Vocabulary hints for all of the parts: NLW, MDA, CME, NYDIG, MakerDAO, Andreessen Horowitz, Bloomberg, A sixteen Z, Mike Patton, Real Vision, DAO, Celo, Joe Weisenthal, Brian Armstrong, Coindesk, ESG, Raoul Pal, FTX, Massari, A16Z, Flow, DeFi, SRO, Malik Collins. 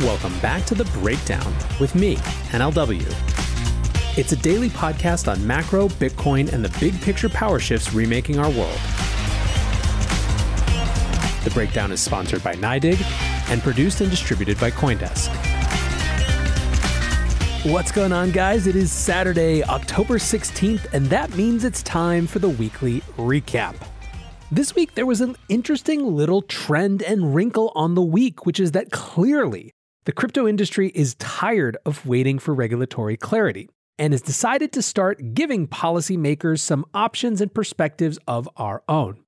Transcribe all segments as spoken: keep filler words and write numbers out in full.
Welcome back to The Breakdown with me, N L W. It's a daily podcast on macro, Bitcoin, and the big picture power shifts remaking our world. The Breakdown is sponsored by N Y D I G and produced and distributed by Coindesk. What's going on, guys? It is Saturday, October sixteenth, and that means it's time for the weekly recap. This week, there was an interesting little trend and wrinkle on the week, which is that clearly the crypto industry is tired of waiting for regulatory clarity and has decided to start giving policymakers some options and perspectives of our own.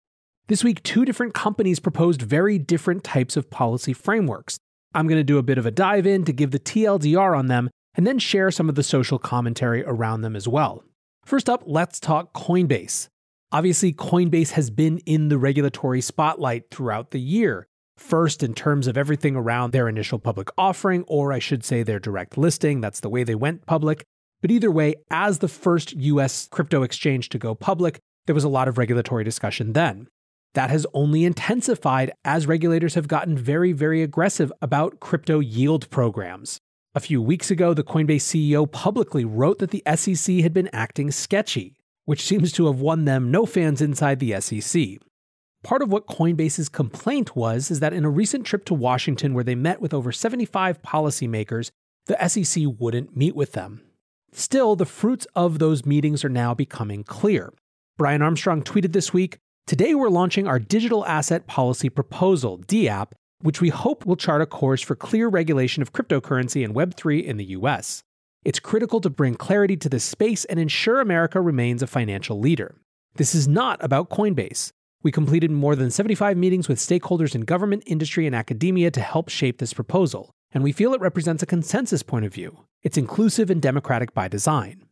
This week, two different companies proposed very different types of policy frameworks. I'm going to do a bit of a dive in to give the T L D R on them and then share some of the social commentary around them as well. First up, let's talk Coinbase. Obviously, Coinbase has been in the regulatory spotlight throughout the year, first in terms of everything around their initial public offering, or I should say their direct listing. That's the way they went public. But either way, as the first U S crypto exchange to go public, there was a lot of regulatory discussion then. That has only intensified as regulators have gotten very, very aggressive about crypto yield programs. A few weeks ago, the Coinbase C E O publicly wrote that the S E C had been acting sketchy, which seems to have won them no fans inside the S E C. Part of what Coinbase's complaint was is that in a recent trip to Washington where they met with over seventy-five policymakers, the S E C wouldn't meet with them. Still, the fruits of those meetings are now becoming clear. Brian Armstrong tweeted this week, "Today we're launching our Digital Asset Policy Proposal, D A P, which we hope will chart a course for clear regulation of cryptocurrency and Web three in the U S. It's critical to bring clarity to this space and ensure America remains a financial leader. This is not about Coinbase. We completed more than seventy-five meetings with stakeholders in government, industry, and academia to help shape this proposal, and we feel it represents a consensus point of view. It's inclusive and democratic by design.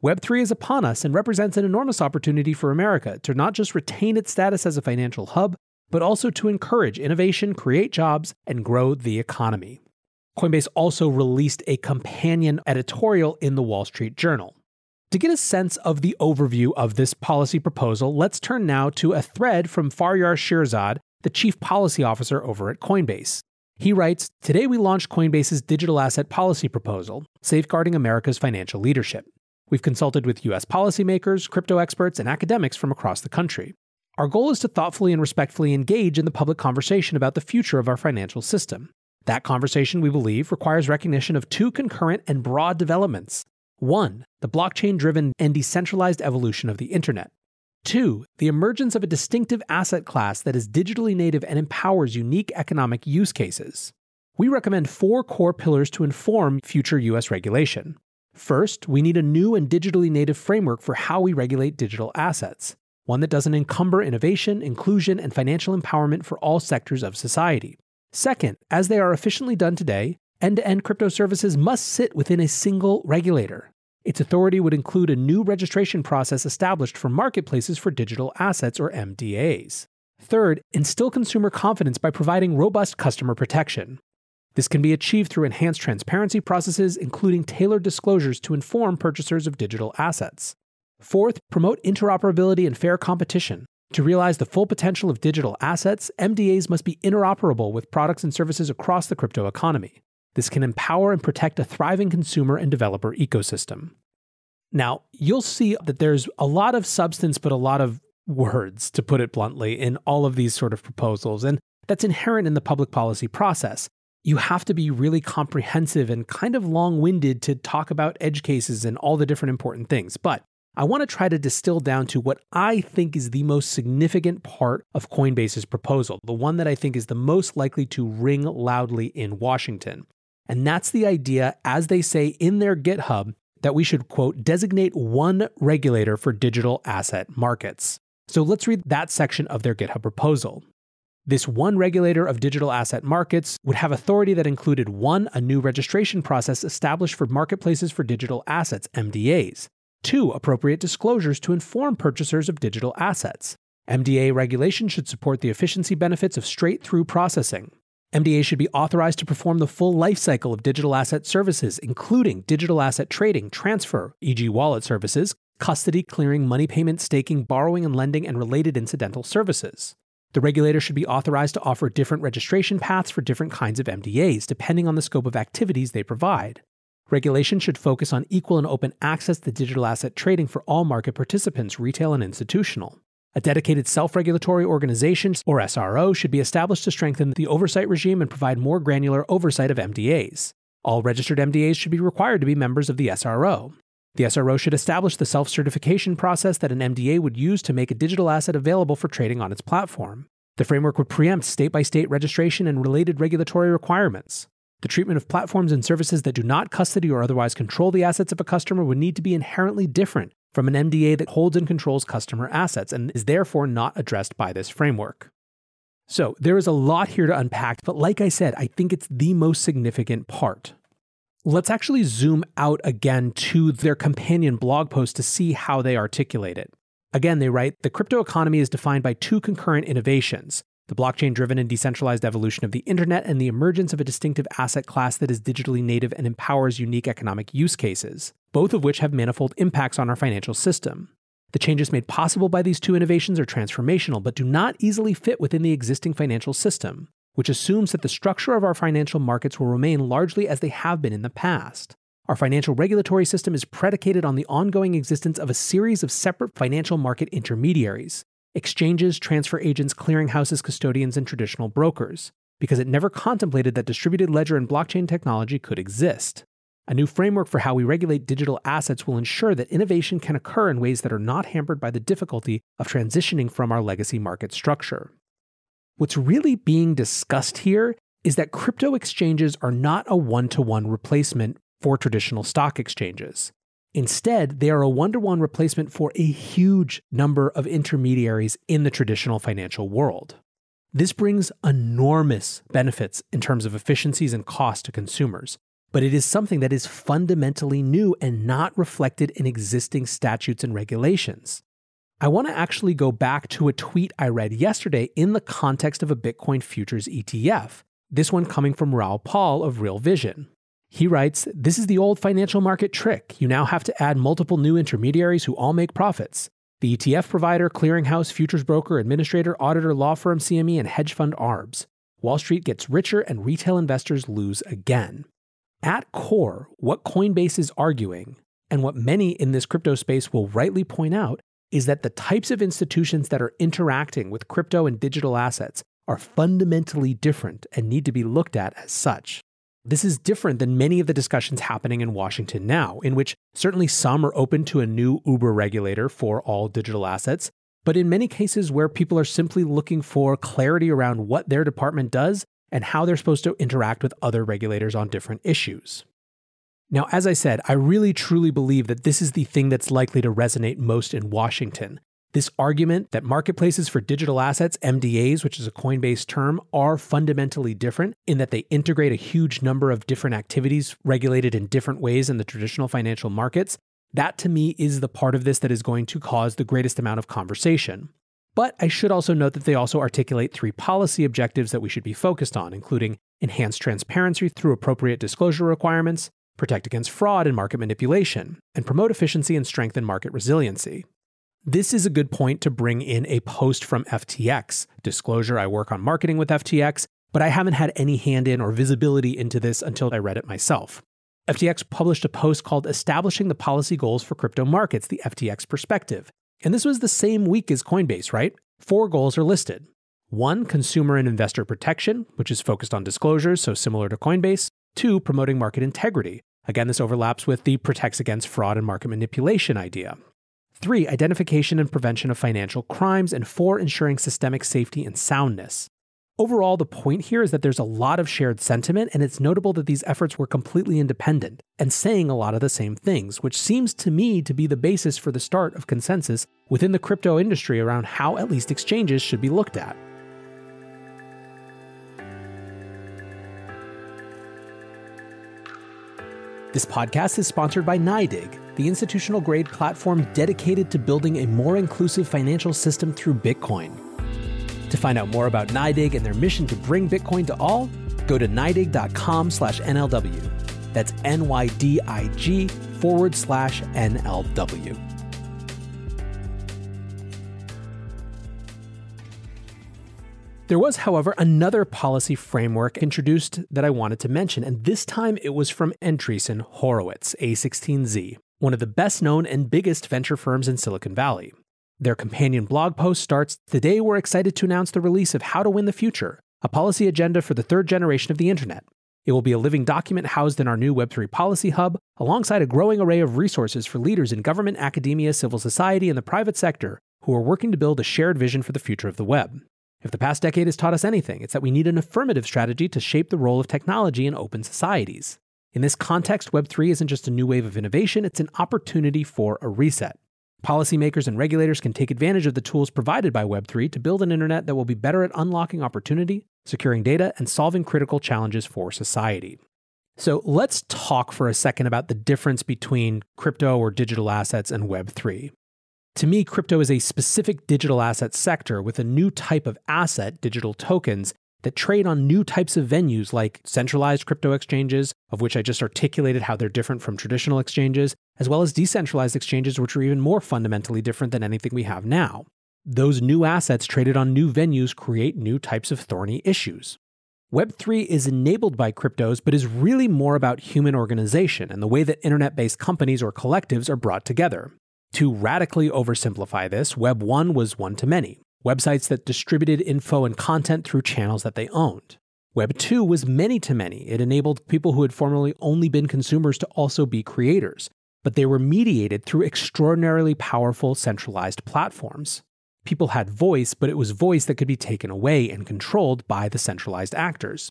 Web three is upon us and represents an enormous opportunity for America to not just retain its status as a financial hub, but also to encourage innovation, create jobs, and grow the economy." Coinbase also released a companion editorial in the Wall Street Journal. To get a sense of the overview of this policy proposal, let's turn now to a thread from Faryar Shirzad, the chief policy officer over at Coinbase. He writes, "Today we launched Coinbase's digital asset policy proposal, safeguarding America's financial leadership. We've consulted with U S policymakers, crypto experts, and academics from across the country. Our goal is to thoughtfully and respectfully engage in the public conversation about the future of our financial system. That conversation, we believe, requires recognition of two concurrent and broad developments. One, the blockchain-driven and decentralized evolution of the internet. Two, the emergence of a distinctive asset class that is digitally native and empowers unique economic use cases. We recommend four core pillars to inform future U S regulation. First, we need a new and digitally native framework for how we regulate digital assets, one that doesn't encumber innovation, inclusion, and financial empowerment for all sectors of society. Second, as they are efficiently done today, end-to-end crypto services must sit within a single regulator. Its authority would include a new registration process established for marketplaces for digital assets, or M D As. Third, instill consumer confidence by providing robust customer protection. This can be achieved through enhanced transparency processes, including tailored disclosures to inform purchasers of digital assets. Fourth, promote interoperability and fair competition. To realize the full potential of digital assets, M D As must be interoperable with products and services across the crypto economy. This can empower and protect a thriving consumer and developer ecosystem." Now, you'll see that there's a lot of substance, but a lot of words, to put it bluntly, in all of these sort of proposals. And that's inherent in the public policy process. You have to be really comprehensive and kind of long-winded to talk about edge cases and all the different important things. But I want to try to distill down to what I think is the most significant part of Coinbase's proposal, the one that I think is the most likely to ring loudly in Washington. And that's the idea, as they say in their GitHub, that we should, quote, designate one regulator for digital asset markets. So let's read that section of their GitHub proposal. This one regulator of digital asset markets would have authority that included one, a new registration process established for marketplaces for digital assets, M D As. Two, appropriate disclosures to inform purchasers of digital assets. M D A regulation should support the efficiency benefits of straight-through processing. M D A should be authorized to perform the full lifecycle of digital asset services, including digital asset trading, transfer, for example wallet services, custody, clearing, money payment, staking, borrowing and lending, and related incidental services. The regulator should be authorized to offer different registration paths for different kinds of M D As, depending on the scope of activities they provide. Regulation should focus on equal and open access to digital asset trading for all market participants, retail and institutional. A dedicated self-regulatory organization, or S R O, should be established to strengthen the oversight regime and provide more granular oversight of M D As. All registered M D As should be required to be members of the S R O. The S R O should establish the self-certification process that an M D A would use to make a digital asset available for trading on its platform. The framework would preempt state-by-state registration and related regulatory requirements. The treatment of platforms and services that do not custody or otherwise control the assets of a customer would need to be inherently different from an M D A that holds and controls customer assets and is therefore not addressed by this framework. So there is a lot here to unpack, but like I said, I think it's the most significant part. Let's actually zoom out again to their companion blog post to see how they articulate it. Again, they write, the crypto economy is defined by two concurrent innovations, the blockchain-driven and decentralized evolution of the internet and the emergence of a distinctive asset class that is digitally native and empowers unique economic use cases, both of which have manifold impacts on our financial system. The changes made possible by these two innovations are transformational, but do not easily fit within the existing financial system, which assumes that the structure of our financial markets will remain largely as they have been in the past. Our financial regulatory system is predicated on the ongoing existence of a series of separate financial market intermediaries, exchanges, transfer agents, clearinghouses, custodians, and traditional brokers, because it never contemplated that distributed ledger and blockchain technology could exist. A new framework for how we regulate digital assets will ensure that innovation can occur in ways that are not hampered by the difficulty of transitioning from our legacy market structure. What's really being discussed here is that crypto exchanges are not a one-to-one replacement for traditional stock exchanges. Instead, they are a one-to-one replacement for a huge number of intermediaries in the traditional financial world. This brings enormous benefits in terms of efficiencies and cost to consumers, but it is something that is fundamentally new and not reflected in existing statutes and regulations. I want to actually go back to a tweet I read yesterday in the context of a Bitcoin futures E T F, this one coming from Raoul Pal of Real Vision. He writes, this is the old financial market trick. You now have to add multiple new intermediaries who all make profits. The E T F provider, clearinghouse, futures broker, administrator, auditor, law firm, C M E, and hedge fund A R Bs. Wall Street gets richer and retail investors lose again. At core, what Coinbase is arguing, and what many in this crypto space will rightly point out, is that the types of institutions that are interacting with crypto and digital assets are fundamentally different and need to be looked at as such. This is different than many of the discussions happening in Washington now, in which certainly some are open to a new Uber regulator for all digital assets, but in many cases where people are simply looking for clarity around what their department does and how they're supposed to interact with other regulators on different issues. Now, as I said, I really truly believe that this is the thing that's likely to resonate most in Washington. This argument that marketplaces for digital assets, M D As, which is a Coinbase term, are fundamentally different in that they integrate a huge number of different activities regulated in different ways in the traditional financial markets. That, to me, is the part of this that is going to cause the greatest amount of conversation. But I should also note that they also articulate three policy objectives that we should be focused on, including enhanced transparency through appropriate disclosure requirements, protect against fraud and market manipulation, and promote efficiency and strengthen market resiliency. This is a good point to bring in a post from F T X. Disclosure, I work on marketing with F T X, but I haven't had any hand in or visibility into this until I read it myself. F T X published a post called Establishing the Policy Goals for Crypto Markets, the F T X Perspective. And this was the same week as Coinbase, right? Four goals are listed. One, consumer and investor protection, which is focused on disclosures, so similar to Coinbase. Two, promoting market integrity. Again, this overlaps with the protects against fraud and market manipulation idea. Three, identification and prevention of financial crimes. And four, ensuring systemic safety and soundness. Overall, the point here is that there's a lot of shared sentiment, and it's notable that these efforts were completely independent and saying a lot of the same things, which seems to me to be the basis for the start of consensus within the crypto industry around how at least exchanges should be looked at. This podcast is sponsored by N Y D I G, the institutional-grade platform dedicated to building a more inclusive financial system through Bitcoin. To find out more about N Y D I G and their mission to bring Bitcoin to all, go to N Y D I G dot com slash N L W. That's N Y D I G forward slash N L W. There was, however, another policy framework introduced that I wanted to mention, and this time it was from Andreessen Horowitz, A sixteen Z, one of the best-known and biggest venture firms in Silicon Valley. Their companion blog post starts, "Today we're excited to announce the release of How to Win the Future, a policy agenda for the third generation of the internet. It will be a living document housed in our new Web three policy hub, alongside a growing array of resources for leaders in government, academia, civil society, and the private sector who are working to build a shared vision for the future of the web. If the past decade has taught us anything, it's that we need an affirmative strategy to shape the role of technology in open societies. In this context, Web three isn't just a new wave of innovation, it's an opportunity for a reset. Policymakers and regulators can take advantage of the tools provided by Web three to build an internet that will be better at unlocking opportunity, securing data, and solving critical challenges for society." So let's talk for a second about the difference between crypto or digital assets and Web three. To me, crypto is a specific digital asset sector with a new type of asset, digital tokens, that trade on new types of venues like centralized crypto exchanges, of which I just articulated how they're different from traditional exchanges, as well as decentralized exchanges, which are even more fundamentally different than anything we have now. Those new assets traded on new venues create new types of thorny issues. Web three is enabled by cryptos, but is really more about human organization and the way that internet-based companies or collectives are brought together. To radically oversimplify this, Web one was one-to-many. Websites that distributed info and content through channels that they owned. Web two was many-to-many. It enabled people who had formerly only been consumers to also be creators, but they were mediated through extraordinarily powerful centralized platforms. People had voice, but it was voice that could be taken away and controlled by the centralized actors.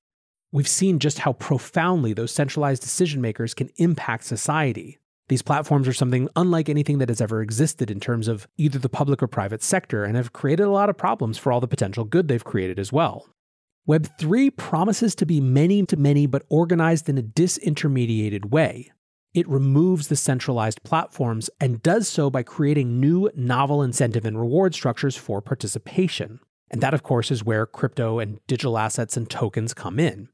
We've seen just how profoundly those centralized decision-makers can impact society. These platforms are something unlike anything that has ever existed in terms of either the public or private sector, and have created a lot of problems for all the potential good they've created as well. Web three promises to be many-to-many, but organized in a disintermediated way. It removes the centralized platforms and does so by creating new, novel incentive and reward structures for participation. And that, of course, is where crypto and digital assets and tokens come in.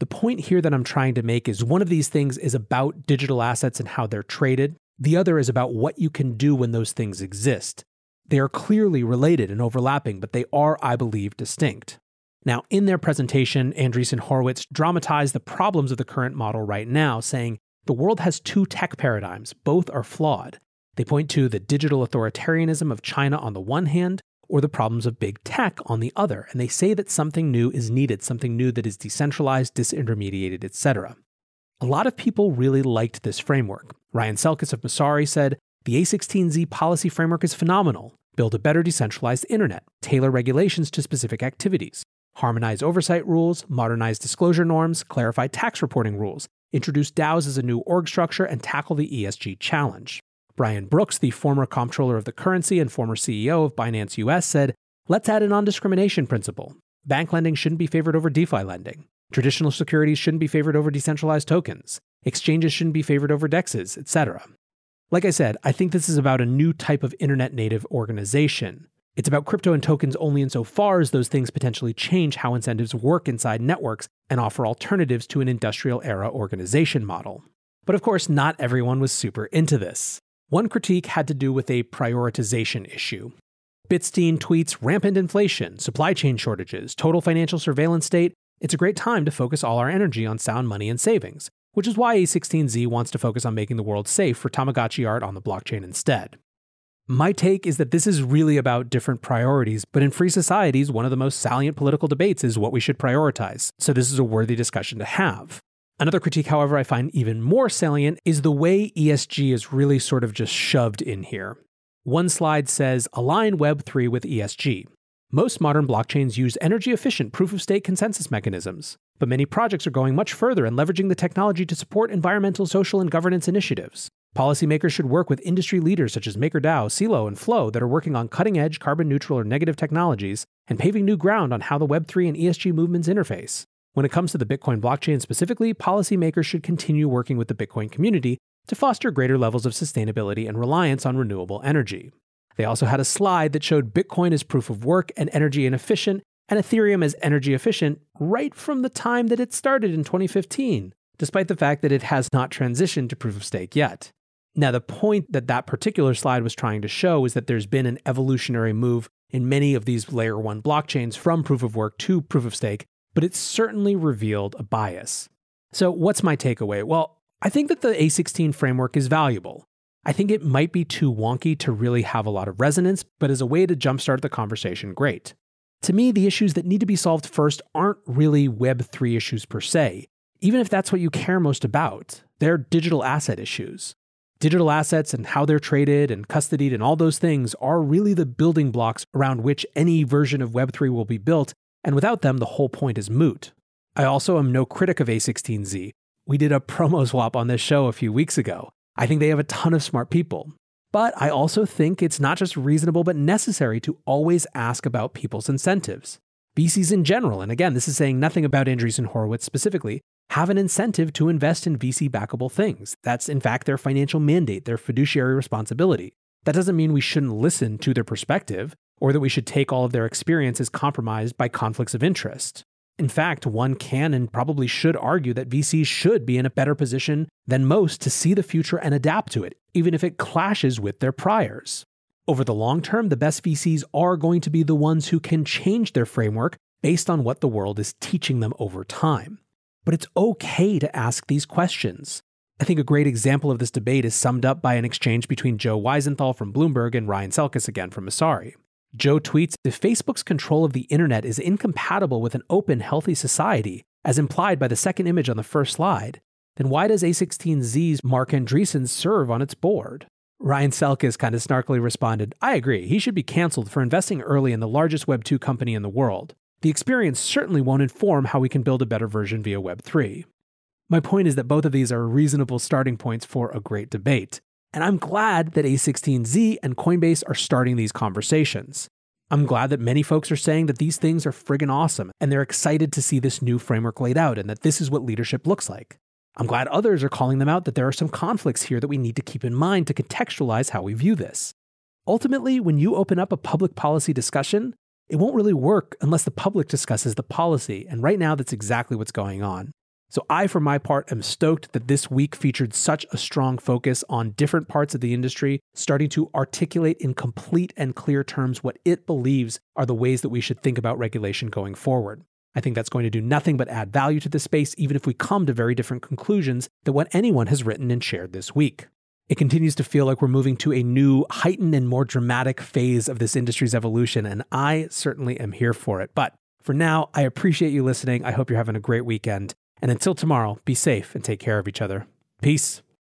The point here that I'm trying to make is one of these things is about digital assets and how they're traded. The other is about what you can do when those things exist. They are clearly related and overlapping, but they are, I believe, distinct. Now, in their presentation, Andreessen Horowitz dramatized the problems of the current model right now, saying, "The world has two tech paradigms. Both are flawed." They point to the digital authoritarianism of China on the one hand, or the problems of big tech on the other, and they say that something new is needed, something new that is decentralized, disintermediated, et cetera. A lot of people really liked this framework. Ryan Selkis of Massari said, "The A sixteen Z policy framework is phenomenal. Build a better decentralized internet, tailor regulations to specific activities, harmonize oversight rules, modernize disclosure norms, clarify tax reporting rules, introduce DAOs as a new org structure, and tackle the E S G challenge." Brian Brooks, the former comptroller of the currency and former C E O of Binance U S, said, "Let's add a non-discrimination principle. Bank lending shouldn't be favored over DeFi lending. Traditional securities shouldn't be favored over decentralized tokens. Exchanges shouldn't be favored over D E Xs, et cetera" Like I said, I think this is about a new type of internet-native organization. It's about crypto and tokens only insofar as those things potentially change how incentives work inside networks and offer alternatives to an industrial-era organization model. But of course, not everyone was super into this. One critique had to do with a prioritization issue. Bitstein tweets, "Rampant inflation, supply chain shortages, total financial surveillance state. It's a great time to focus all our energy on sound money and savings, which is why A sixteen Z wants to focus on making the world safe for Tamagotchi art on the blockchain instead." My take is that this is really about different priorities, but in free societies, one of the most salient political debates is what we should prioritize, so this is a worthy discussion to have. Another critique, however, I find even more salient is the way E S G is really sort of just shoved in here. One slide says, align Web three with E S G. Most modern blockchains use energy-efficient proof-of-stake consensus mechanisms, but many projects are going much further and leveraging the technology to support environmental, social, and governance initiatives. Policymakers should work with industry leaders such as MakerDAO, Celo, and Flow that are working on cutting-edge, carbon-neutral or negative technologies and paving new ground on how the Web three and E S G movements interface. When it comes to the Bitcoin blockchain specifically, policymakers should continue working with the Bitcoin community to foster greater levels of sustainability and reliance on renewable energy. They also had a slide that showed Bitcoin as proof of work and energy inefficient and Ethereum as energy efficient right from the time that it started in twenty fifteen, despite the fact that it has not transitioned to proof of stake yet. Now, the point that that particular slide was trying to show is that there's been an evolutionary move in many of these layer one blockchains from proof of work to proof of stake, but it certainly revealed a bias. So what's my takeaway? Well, I think that the A sixteen framework is valuable. I think it might be too wonky to really have a lot of resonance, but as a way to jumpstart the conversation, great. To me, the issues that need to be solved first aren't really Web three issues per se, even if that's what you care most about. They're digital asset issues. Digital assets and how they're traded and custodied and all those things are really the building blocks around which any version of Web three will be built, and without them, the whole point is moot. I also am no critic of A sixteen Z. We did a promo swap on this show a few weeks ago. I think they have a ton of smart people. But I also think it's not just reasonable but necessary to always ask about people's incentives. V Cs in general, and again, this is saying nothing about Andreessen Horowitz specifically, have an incentive to invest in V C-backable things. That's, in fact, their financial mandate, their fiduciary responsibility. That doesn't mean we shouldn't listen to their perspective, or that we should take all of their experience as compromised by conflicts of interest. In fact, one can and probably should argue that V Cs should be in a better position than most to see the future and adapt to it, even if it clashes with their priors. Over the long term, the best V Cs are going to be the ones who can change their framework based on what the world is teaching them over time. But it's okay to ask these questions. I think a great example of this debate is summed up by an exchange between Joe Weisenthal from Bloomberg and Ryan Selkis again from Massari. Joe tweets, if Facebook's control of the internet is incompatible with an open, healthy society, as implied by the second image on the first slide, then why does A sixteen Z's Marc Andreessen serve on its board? Ryan Selkis kind of snarkily responded, I agree, he should be canceled for investing early in the largest Web two company in the world. The experience certainly won't inform how we can build a better version via Web three. My point is that both of these are reasonable starting points for a great debate, and I'm glad that A sixteen Z and Coinbase are starting these conversations. I'm glad that many folks are saying that these things are friggin' awesome, and they're excited to see this new framework laid out, and that this is what leadership looks like. I'm glad others are calling them out that there are some conflicts here that we need to keep in mind to contextualize how we view this. Ultimately, when you open up a public policy discussion, it won't really work unless the public discusses the policy, and right now that's exactly what's going on. So I, for my part, am stoked that this week featured such a strong focus on different parts of the industry, starting to articulate in complete and clear terms what it believes are the ways that we should think about regulation going forward. I think that's going to do nothing but add value to the space, even if we come to very different conclusions than what anyone has written and shared this week. It continues to feel like we're moving to a new, heightened and more dramatic phase of this industry's evolution, and I certainly am here for it. But for now, I appreciate you listening. I hope you're having a great weekend. And until tomorrow, be safe and take care of each other. Peace.